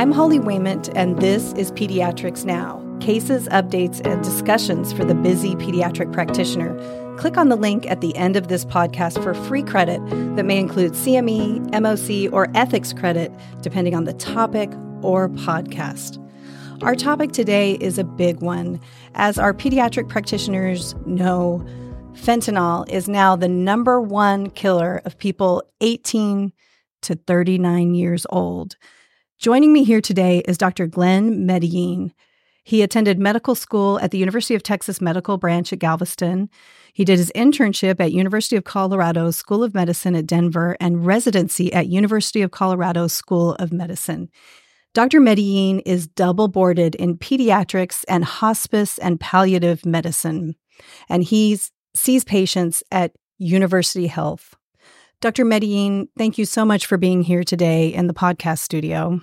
I'm Holly Wayment, and this is Pediatrics Now, cases, updates, and discussions for the busy pediatric practitioner. Click on the link at the end of this podcast for free credit that may include CME, MOC, or ethics credit, depending on the topic or podcast. Our topic today is a big one. As our pediatric practitioners know, fentanyl is now the #1 killer of people 18 to 39 years old. Joining me here today is Dr. Glenn Medellin. He attended medical school at the University of Texas Medical Branch at Galveston. He did his internship at University of Colorado School of Medicine at Denver and residency at University of Colorado School of Medicine. Dr. Medellin is double-boarded in pediatrics and hospice and palliative medicine, and he sees patients at University Health. Dr. Medellin, thank you so much for being here today in the podcast studio.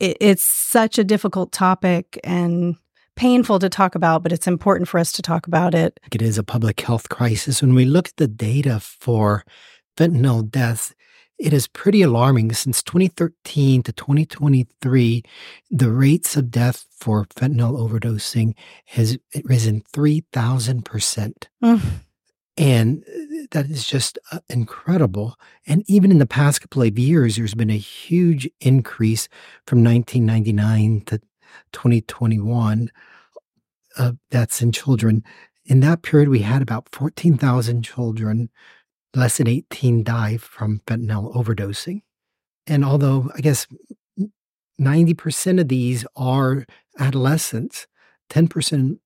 It's such a difficult topic and painful to talk about, but it's important for us to talk about it. It is a public health crisis. When we look at the data for fentanyl deaths, it is pretty alarming. Since 2013 to 2023, the rates of death for fentanyl overdosing has risen 3,000%. And that is just incredible. And even in the past couple of years, there's been a huge increase from 1999 to 2021 of deaths in children. In that period, we had about 14,000 children, less than 18, die from fentanyl overdosing. And although I guess 90% of these are adolescents, 10%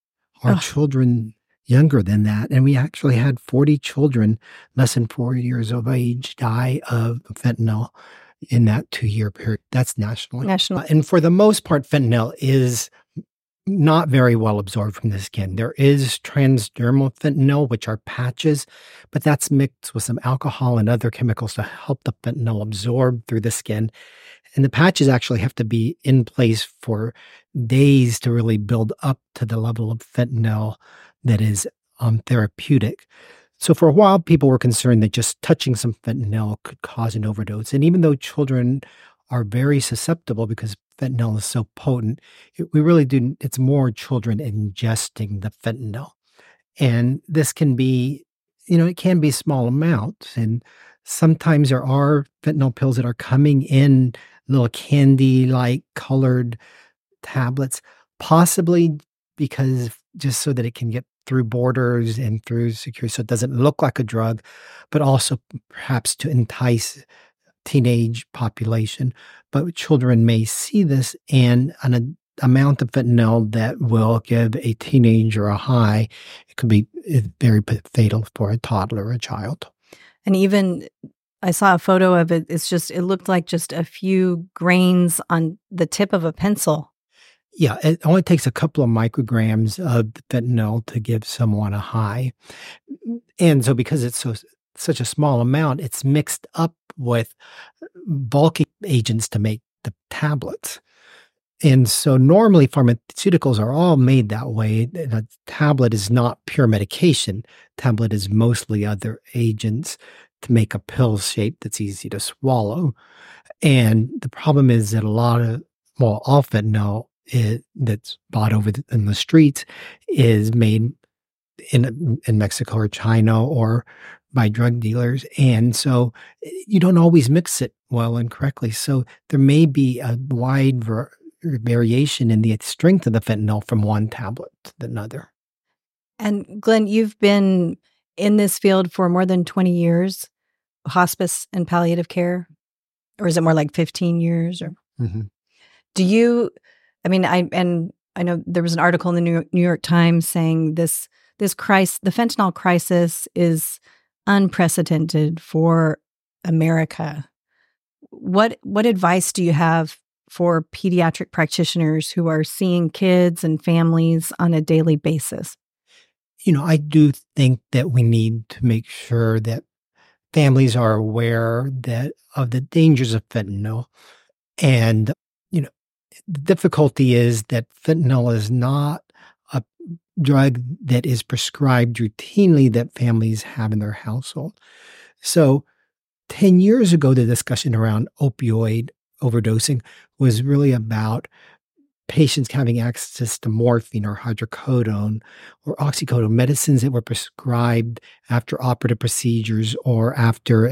are children younger than that. And we actually had 40 children less than 4 years of age die of fentanyl in that 2-year period. That's nationally. And for the most part, fentanyl is not very well absorbed from the skin. There is transdermal fentanyl, which are patches, but that's mixed with some alcohol and other chemicals to help the fentanyl absorb through the skin. And the patches actually have to be in place for days to really build up to the level of fentanyl that is therapeutic. So for a while, people were concerned that just touching some fentanyl could cause an overdose. And even though children are very susceptible because fentanyl is so potent, it's more children ingesting the fentanyl. And this can be, it can be small amounts. And sometimes there are fentanyl pills that are coming in little candy-like colored tablets, possibly because just so that it can get through borders and through security, so it doesn't look like a drug, but also perhaps to entice teenage population. But children may see this and an amount of fentanyl that will give a teenager a high. It could be very fatal for a toddler or a child. And even I saw a photo of it. It looked like just a few grains on the tip of a pencil. Yeah, it only takes a couple of micrograms of fentanyl to give someone a high. And so because it's such a small amount, it's mixed up with bulky agents to make the tablets. And so normally pharmaceuticals are all made that way. A tablet is not pure medication. Tablet is mostly other agents to make a pill shape that's easy to swallow. And the problem is that all fentanyl that's bought in the streets is made in Mexico or China or by drug dealers. And so you don't always mix it well and correctly. So there may be a wide variation in the strength of the fentanyl from one tablet to another. And Glenn, you've been in this field for more than 20 years, hospice and palliative care, or is it more like 15 years? Or do you... I know there was an article in the New York Times saying this crisis, the fentanyl crisis, is unprecedented for America. What advice do you have for pediatric practitioners who are seeing kids and families on a daily basis? I do think that we need to make sure that families are aware of the dangers of fentanyl. And the difficulty is that fentanyl is not a drug that is prescribed routinely that families have in their household. So 10 years ago, the discussion around opioid overdosing was really about patients having access to morphine or hydrocodone or oxycodone, medicines that were prescribed after operative procedures or after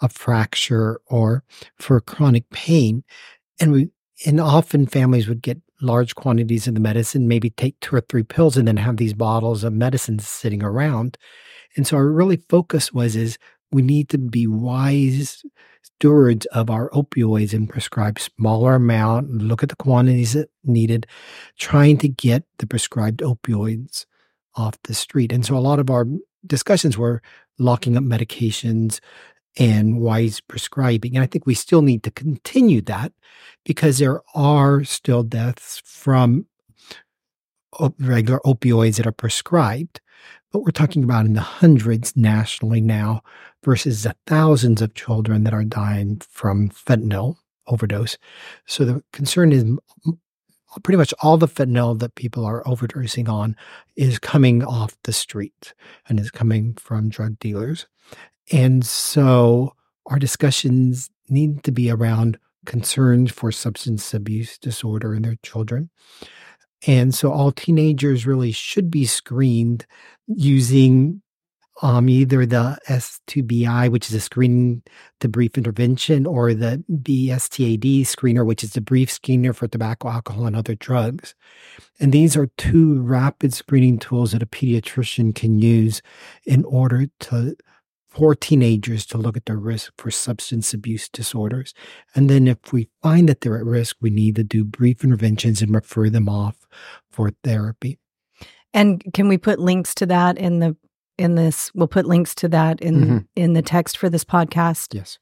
a fracture or for chronic pain. And often families would get large quantities of the medicine, maybe take 2 or 3 pills, and then have these bottles of medicines sitting around. And so our really focus was we need to be wise stewards of our opioids and prescribe smaller amount, look at the quantities that needed, trying to get the prescribed opioids off the street. And so a lot of our discussions were locking up medications and wise prescribing. And I think we still need to continue that because there are still deaths from regular opioids that are prescribed. But we're talking about in the hundreds nationally now versus the thousands of children that are dying from fentanyl overdose. So the concern is pretty much all the fentanyl that people are overdosing on is coming off the street and is coming from drug dealers. And so our discussions need to be around concerns for substance abuse disorder in their children. And so all teenagers really should be screened using either the S2BI, which is a screening to brief intervention, or the BSTAD screener, which is the brief screener for tobacco, alcohol, and other drugs. And these are 2 rapid screening tools that a pediatrician can use in order for teenagers to look at their risk for substance abuse disorders. And then if we find that they're at risk, we need to do brief interventions and refer them off for therapy. And can we put links to that we'll put links to that in the text for this podcast? Yes.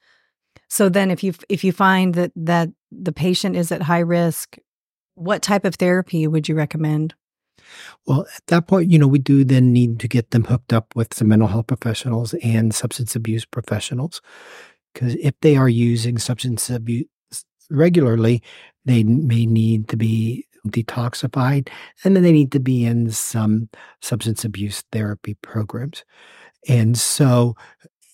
So then if you find that the patient is at high risk, what type of therapy would you recommend? Well, at that point, we do then need to get them hooked up with some mental health professionals and substance abuse professionals, because if they are using substance abuse regularly, they may need to be detoxified, and then they need to be in some substance abuse therapy programs. And so,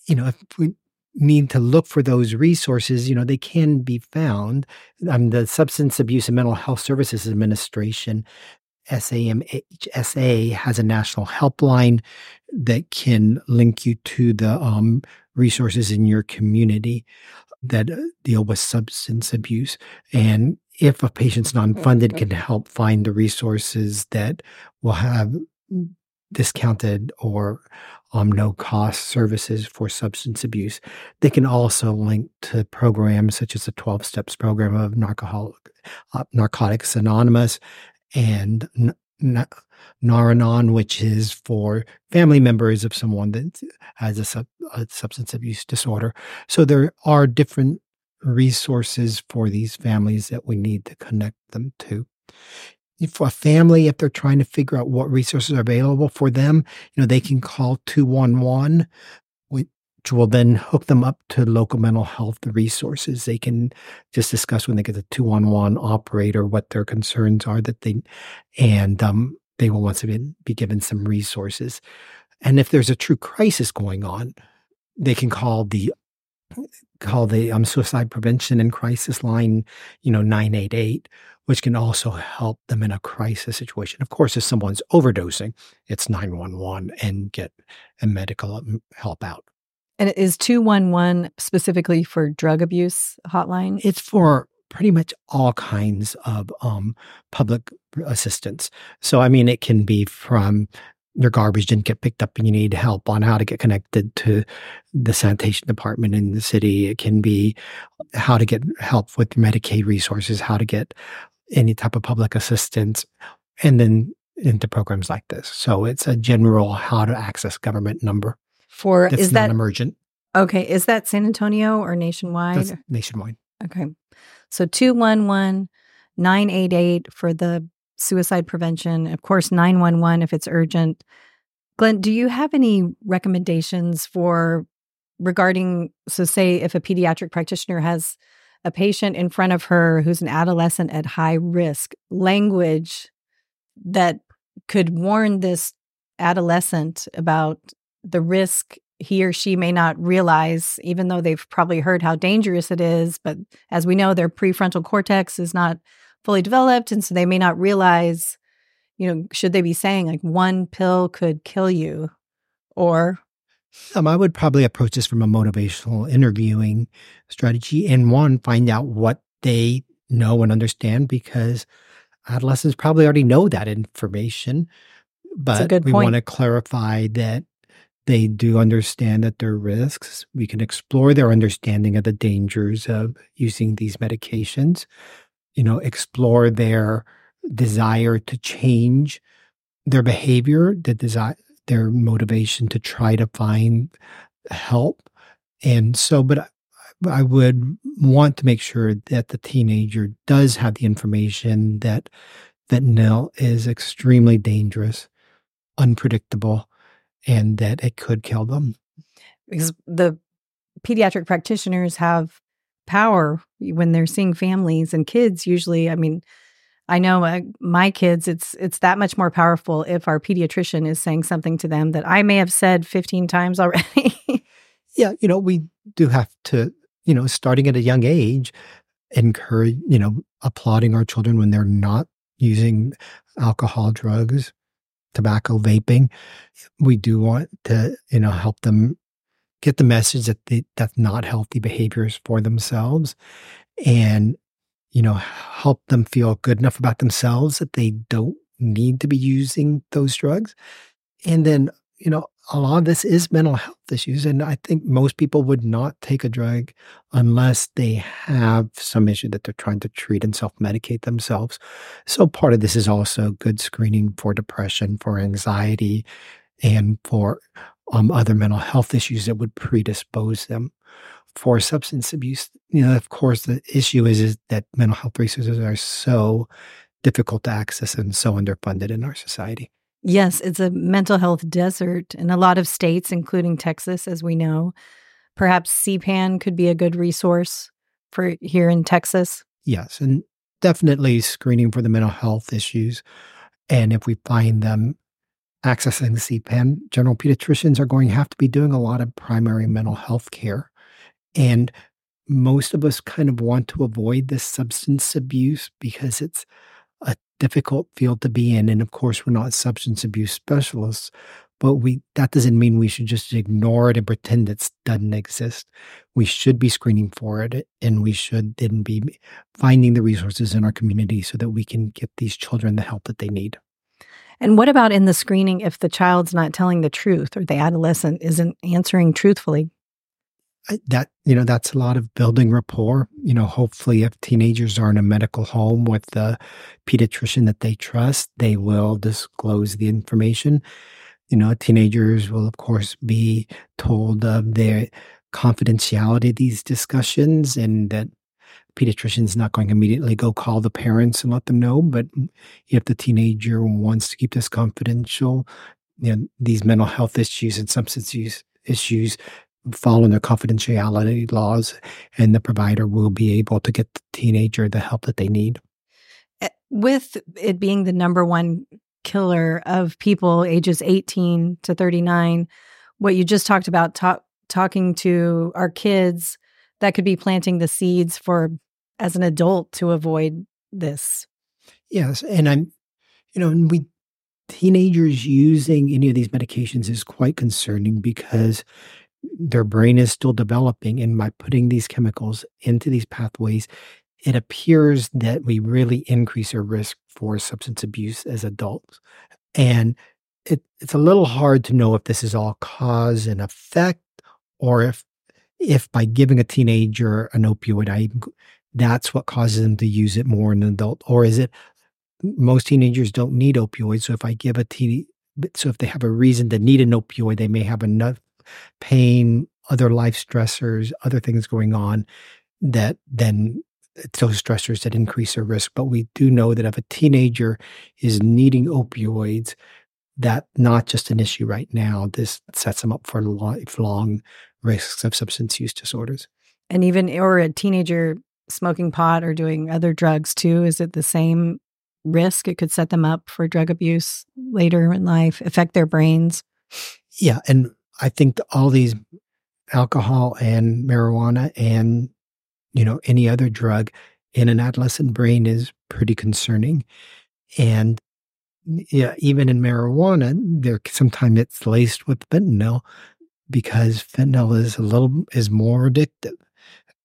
if we need to look for those resources, they can be found. The Substance Abuse and Mental Health Services Administration, SAMHSA, has a national helpline that can link you to the resources in your community that deal with substance abuse. And if a patient's non-funded, can help find the resources that will have discounted or no-cost services for substance abuse. They can also link to programs such as the 12 Steps program of Narcotics Anonymous, and Naranon, which is for family members of someone that has a substance abuse disorder. So there are different resources for these families that we need to connect them to. For a family, if they're trying to figure out what resources are available for them, they can call 211, which will then hook them up to local mental health resources. They can just discuss when they get the 211 operator what their concerns are they will once again be given some resources. And if there's a true crisis going on, they can call the suicide prevention and crisis line, 988, which can also help them in a crisis situation. Of course, if someone's overdosing, it's 911 and get a medical help out. And is 211 specifically for drug abuse hotline? It's for pretty much all kinds of public assistance. So, it can be from your garbage didn't get picked up and you need help on how to get connected to the sanitation department in the city. It can be how to get help with Medicaid resources, how to get any type of public assistance, and then into programs like this. So it's a general how to access government number. Is that non-emergent? Okay. Is that San Antonio or nationwide? That's nationwide. Okay. So 211, 988 for the suicide prevention, of course, 911 if it's urgent. Glenn, do you have any recommendations say if a pediatric practitioner has a patient in front of her who's an adolescent at high risk, language that could warn this adolescent about the risk he or she may not realize, even though they've probably heard how dangerous it is. But as we know, their prefrontal cortex is not fully developed. And so they may not realize, you know, should they be saying like one pill could kill you or... I would probably approach this from a motivational interviewing strategy and one, find out what they know and understand, because adolescents probably already know that information, but we want to clarify that they do understand that there are risks. We can explore their understanding of the dangers of using these medications, you know, explore their desire to change their behavior, the desire, their motivation to try to find help. And so, but I would want to make sure that the teenager does have the information that fentanyl is extremely dangerous, unpredictable, and that it could kill them. Because the pediatric practitioners have power when they're seeing families and kids usually, I mean, I know my kids, it's that much more powerful if our pediatrician is saying something to them that I may have said 15 times already. Yeah, you know, we do have to, you know, starting at a young age, encourage, you know, applauding our children when they're not using alcohol, drugs, tobacco, vaping. We do want to, you know, help them get the message that that's not healthy behaviors for themselves, and you know, help them feel good enough about themselves that they don't need to be using those drugs. And then, you know, a lot of this is mental health issues. And I think most people would not take a drug unless they have some issue that they're trying to treat and self-medicate themselves. So part of this is also good screening for depression, for anxiety, and for other mental health issues that would predispose them for substance abuse. You know, of course, the issue is that mental health resources are so difficult to access and so underfunded in our society. Yes, it's a mental health desert in a lot of states, including Texas, as we know. Perhaps CPAN could be a good resource for here in Texas. Yes, and definitely screening for the mental health issues. And if we find them, accessing CPAN, general pediatricians are going to have to be doing a lot of primary mental health care. And most of us kind of want to avoid this substance abuse because it's a difficult field to be in. And of course, we're not substance abuse specialists, but that doesn't mean we should just ignore it and pretend it doesn't exist. We should be screening for it, and we should then be finding the resources in our community so that we can get these children the help that they need. And what about in the screening if the child's not telling the truth or the adolescent isn't answering truthfully? That, you know, that's a lot of building rapport. You know, hopefully if teenagers are in a medical home with the pediatrician that they trust, they will disclose the information. You know, teenagers will, of course, be told of their confidentiality of these discussions, and that pediatrician's not going to immediately go call the parents and let them know. But if the teenager wants to keep this confidential, you know, these mental health issues and substance use issues fall under confidentiality laws, and the provider will be able to get the teenager the help that they need. With it being the number one killer of people ages 18 to 39, what you just talked about, talking to our kids, that could be planting the seeds for, as an adult, to avoid this. Yes, and teenagers using any of these medications is quite concerning because their brain is still developing, and by putting these chemicals into these pathways, it appears that we really increase our risk for substance abuse as adults. And it's a little hard to know if this is all cause and effect, or if by giving a teenager an opioid, that's what causes them to use it more in an adult, or is it most teenagers don't need opioids? So if if they have a reason to need an opioid, they may have enough pain, other life stressors, other things going on, that then it's those stressors that increase their risk. But we do know that if a teenager is needing opioids, that's not just an issue right now. This sets them up for lifelong risks of substance use disorders. And or a teenager smoking pot or doing other drugs too, is it the same risk? It could set them up for drug abuse later in life, affect their brains. Yeah, and I think all these alcohol and marijuana and, you know, any other drug in an adolescent brain is pretty concerning. And yeah, even in marijuana, there sometimes it's laced with fentanyl because fentanyl is more addictive.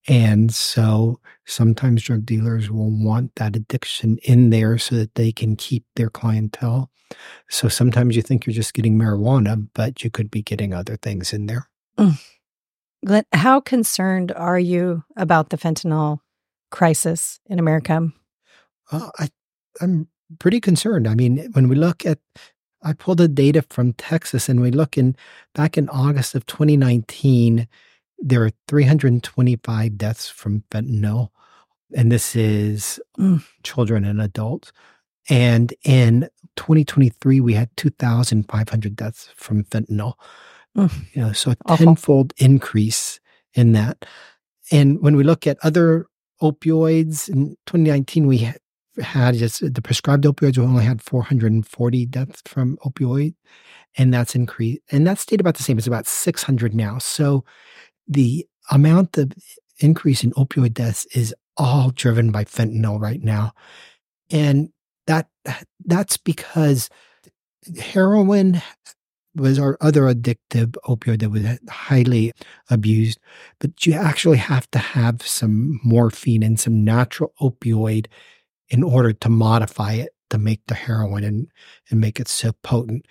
And so sometimes drug dealers will want that addiction in there so that they can keep their clientele. So sometimes you think you're just getting marijuana, but you could be getting other things in there. Mm. Glenn, how concerned are you about the fentanyl crisis in America? I'm pretty concerned. I mean, when we look at, I pulled the data from Texas, and we look back in August of 2019, there are 325 deaths from fentanyl, and this is children and adults. And in 2023, we had 2,500 deaths from fentanyl. You know, so a tenfold increase in that. And when we look at other opioids, in 2019, we had just the prescribed opioids, we only had 440 deaths from opioid, and that's increased. And that stayed about the same. It's about 600 now. So the amount of increase in opioid deaths is all driven by fentanyl right now. And that's because heroin was our other addictive opioid that was highly abused. But you actually have to have some morphine and some natural opioid in order to modify it to make the heroin and make it so potent.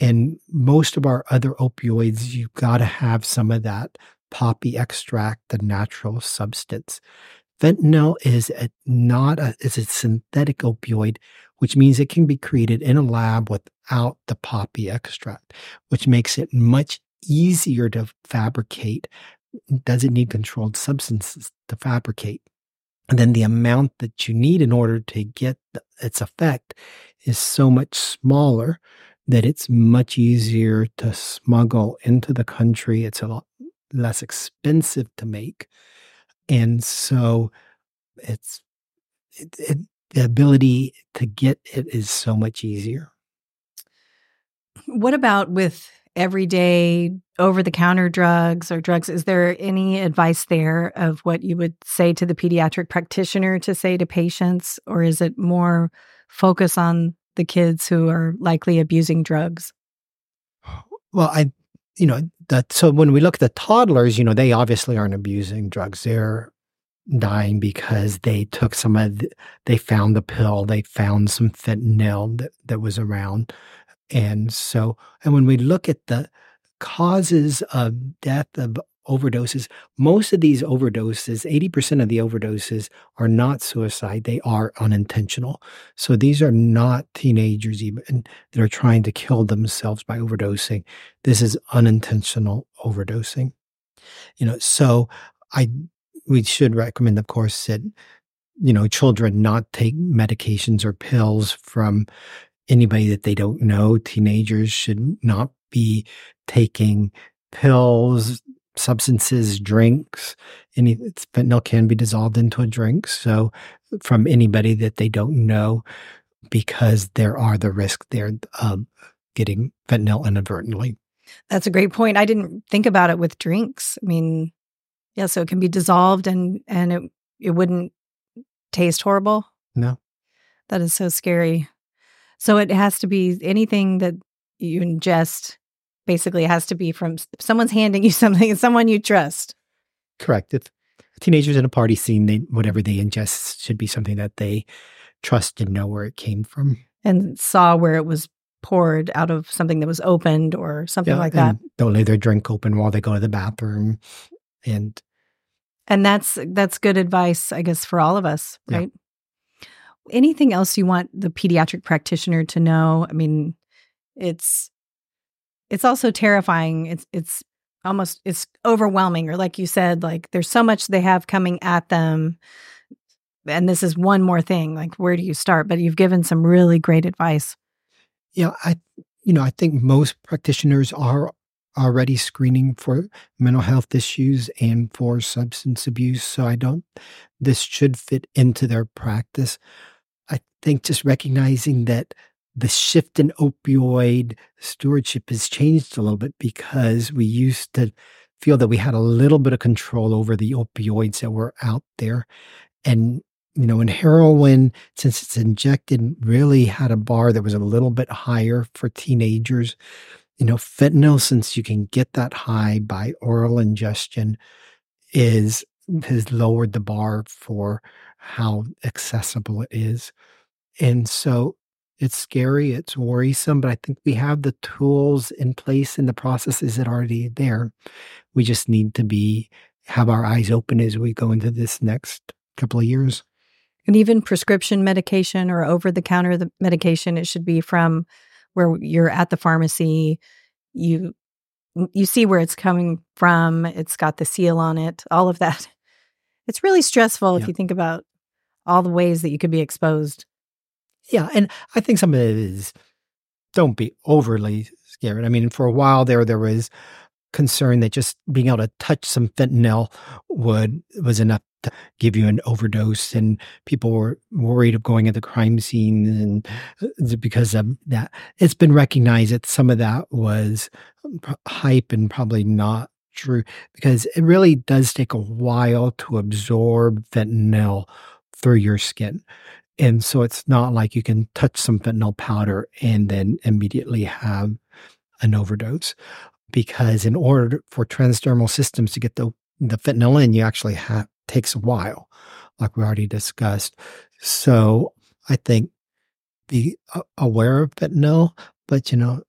And most of our other opioids, you've got to have some of that poppy extract, the natural substance. Fentanyl is a synthetic opioid, which means it can be created in a lab without the poppy extract, which makes it much easier to fabricate. It doesn't need controlled substances to fabricate. And then the amount that you need in order to get its effect is so much smaller that it's much easier to smuggle into the country. It's a lot less expensive to make. And so the ability to get it is so much easier. What about with everyday over-the-counter drugs or drugs? Is there any advice there of what you would say to the pediatric practitioner to say to patients? Or is it more focus on the kids who are likely abusing drugs? Well, so when we look at the toddlers, you know, they obviously aren't abusing drugs. They're dying because they took they found the pill, they found some fentanyl that was around. And so, and when we look at the causes of death of overdoses, most of these overdoses, 80% of the overdoses are not suicide. They are unintentional. So these are not teenagers even that are trying to kill themselves by overdosing. This is unintentional overdosing. You know, so we should recommend, of course, that, you know, children not take medications or pills from anybody that they don't know. Teenagers should not be taking pills, substances, drinks. Fentanyl can be dissolved into a drink. So from anybody that they don't know, because there are the risk there of getting fentanyl inadvertently. That's a great point. I didn't think about it with drinks. I mean, yeah, so it can be dissolved and it wouldn't taste horrible. No. That is so scary. So it has to be anything that you ingest. Basically, it has to be from someone's handing you something, and someone you trust. Correct. If teenagers in a party scene, whatever they ingest should be something that they trust and know where it came from. And saw where it was poured out of something that was opened or something like that. Don't leave their drink open while they go to the bathroom. And that's good advice, I guess, for all of us, right? Yeah. Anything else you want the pediatric practitioner to know? I mean, it's also terrifying. It's overwhelming. Or like you said, like there's so much they have coming at them. And this is one more thing, like where do you start? But you've given some really great advice. Yeah. I think most practitioners are already screening for mental health issues and for substance abuse. So this should fit into their practice. I think just recognizing that the shift in opioid stewardship has changed a little bit, because we used to feel that we had a little bit of control over the opioids that were out there. And, you know, in heroin, since it's injected, really had a bar that was a little bit higher for teenagers. You know, fentanyl, since you can get that high by oral ingestion, has lowered the bar for how accessible it is. And so it's scary, it's worrisome, but I think we have the tools in place and the processes that are already there. We just need to have our eyes open as we go into this next couple of years. And even prescription medication or over-the-counter medication, it should be from where you're at the pharmacy, you see where it's coming from, it's got the seal on it, all of that. It's really stressful if you think about all the ways that you could be exposed. Yeah, and I think some of it is, don't be overly scared. I mean, for a while there was concern that just being able to touch some fentanyl was enough to give you an overdose, and people were worried of going at the crime scene, and because of that. It's been recognized that some of that was hype and probably not true, because it really does take a while to absorb fentanyl through your skin. And so it's not like you can touch some fentanyl powder and then immediately have an overdose, because in order for transdermal systems to get the fentanyl in, you actually takes a while, like we already discussed. So I think be aware of fentanyl, but, you know,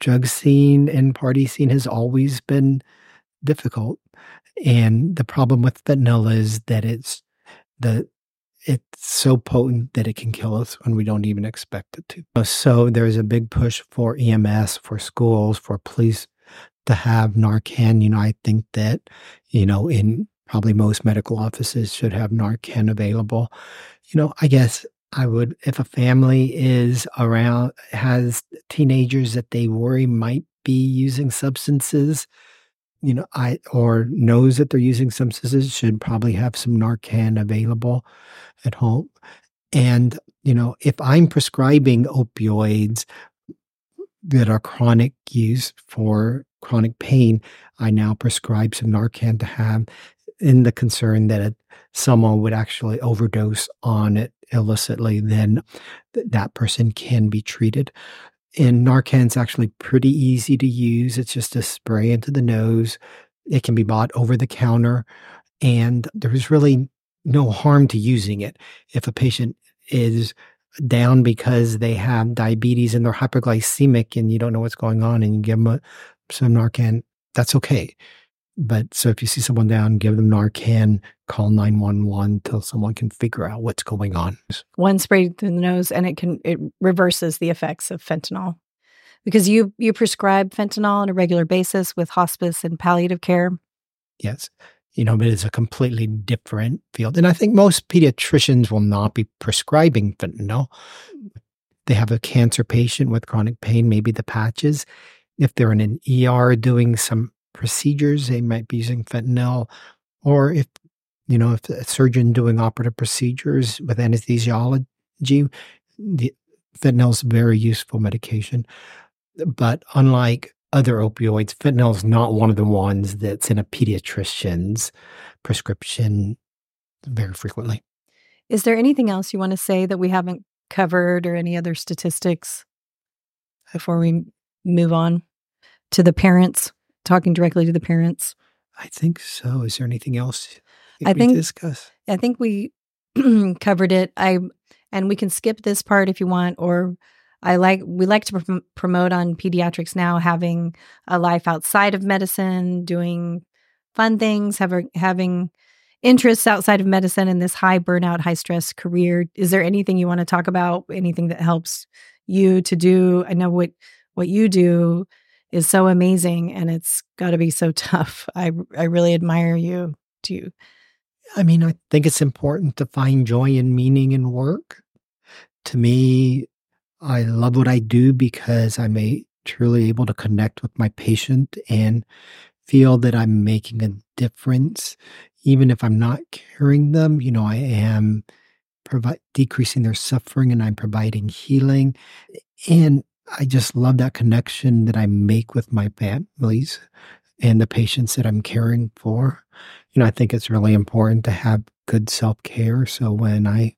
drug scene and party scene has always been difficult. And the problem with fentanyl is that it's so potent that it can kill us when we don't even expect it to. So there's a big push for EMS, for schools, for police to have Narcan. You know, I think that, you know, in probably most medical offices should have Narcan available. You know, I guess I would, if a family is around, has teenagers that they worry might be using substances, you know, or knows that they're using substances, should probably have some Narcan available at home. And, you know, if I'm prescribing opioids that are chronic use for chronic pain, I now prescribe some Narcan to have, in the concern that someone would actually overdose on it illicitly, then that person can be treated. And Narcan's actually pretty easy to use. It's just a spray into the nose. It can be bought over the counter, and there's really no harm to using it. If a patient is down because they have diabetes and they're hyperglycemic and you don't know what's going on and you give them some Narcan, that's okay. But so if you see someone down, give them Narcan, call 911 till someone can figure out what's going on. One spray through the nose, and it reverses the effects of fentanyl. Because you prescribe fentanyl on a regular basis with hospice and palliative care. Yes. You know, but it's a completely different field. And I think most pediatricians will not be prescribing fentanyl. They have a cancer patient with chronic pain, maybe the patches. If they're in an ER doing some procedures, they might be using fentanyl. Or if, you know, if a surgeon doing operative procedures with anesthesiology, fentanyl is a very useful medication. But unlike other opioids, fentanyl is not one of the ones that's in a pediatrician's prescription very frequently. Is there anything else you want to say that we haven't covered, or any other statistics before we move on to the parents? Talking directly to the parents. I think so. Is there anything else we discuss? I think we covered it. And we can skip this part if you want, or we like to promote on Pediatrics Now having a life outside of medicine, doing fun things, having interests outside of medicine in this high burnout, high stress career. Is there anything you want to talk about? Anything that helps you to do? I know what you do is so amazing, and it's got to be so tough. I really admire you too. I mean, I think it's important to find joy and meaning in work. To me, I love what I do because I'm truly able to connect with my patient and feel that I'm making a difference. Even if I'm not curing them, you know, I am decreasing their suffering, and I'm providing healing. And I just love that connection that I make with my families and the patients that I'm caring for. You know, I think it's really important to have good self-care. So when I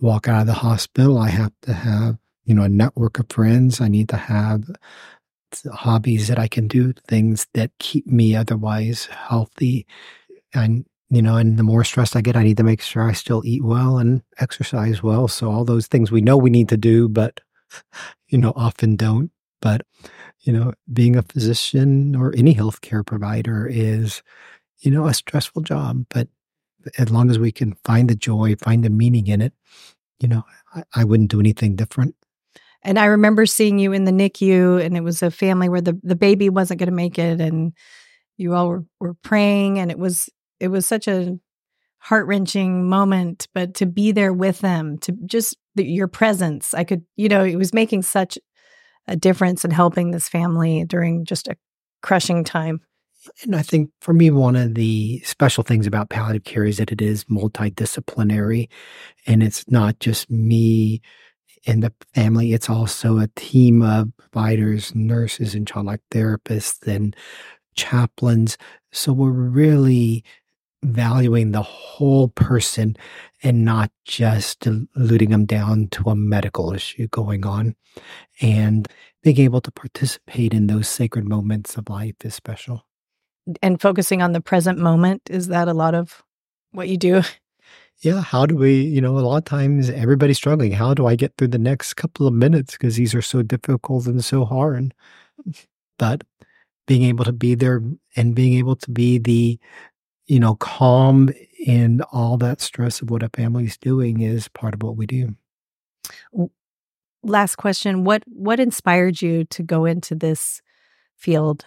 walk out of the hospital, I have to have, you know, a network of friends. I need to have hobbies that I can do, things that keep me otherwise healthy. And, you know, and the more stressed I get, I need to make sure I still eat well and exercise well. So all those things we know we need to do, but, you know, often don't. But, you know, being a physician or any healthcare provider is, you know, a stressful job. But as long as we can find the joy, find the meaning in it, you know, I wouldn't do anything different. And I remember seeing you in the NICU, and it was a family where the baby wasn't going to make it, and you all were praying, and it was such a heart-wrenching moment. But to be there with them, to just your presence, I could, you know, it was making such a difference in helping this family during just a crushing time. And I think for me, one of the special things about palliative care is that it is multidisciplinary, and it's not just me in the family. It's also a team of providers, nurses, and child life therapists, and chaplains. So we're really valuing the whole person and not just diluting them down to a medical issue going on. And being able to participate in those sacred moments of life is special. And focusing on the present moment, is that a lot of what you do? Yeah, how do we, you know, a lot of times everybody's struggling. How do I get through the next couple of minutes? Because these are so difficult and so hard. But being able to be there and being able to be the, you know, calm in all that stress of what a family's doing is part of what we do. Last question. What inspired you to go into this field?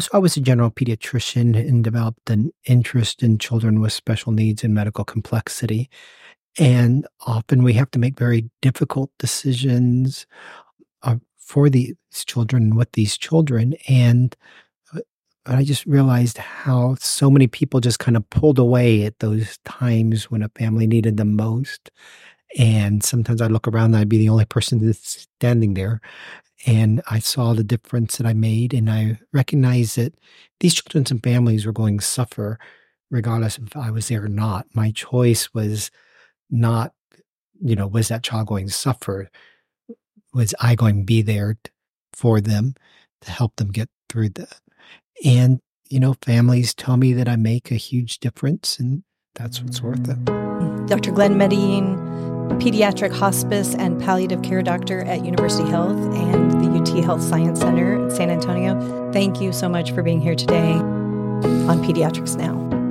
So I was a general pediatrician and developed an interest in children with special needs and medical complexity. And often we have to make very difficult decisions for these children, with these children. And I just realized how so many people just kind of pulled away at those times when a family needed them most. And sometimes I look around and I'd be the only person that's standing there. And I saw the difference that I made, and I recognized that these children and families were going to suffer regardless if I was there or not. My choice was not, you know, was that child going to suffer? Was I going to be there for them to help them get through that? And, you know, families tell me that I make a huge difference, and that's what's worth it. Dr. Glenn Medellin, pediatric hospice and palliative care doctor at University Health and the UT Health Science Center at San Antonio. Thank you so much for being here today on Pediatrics Now.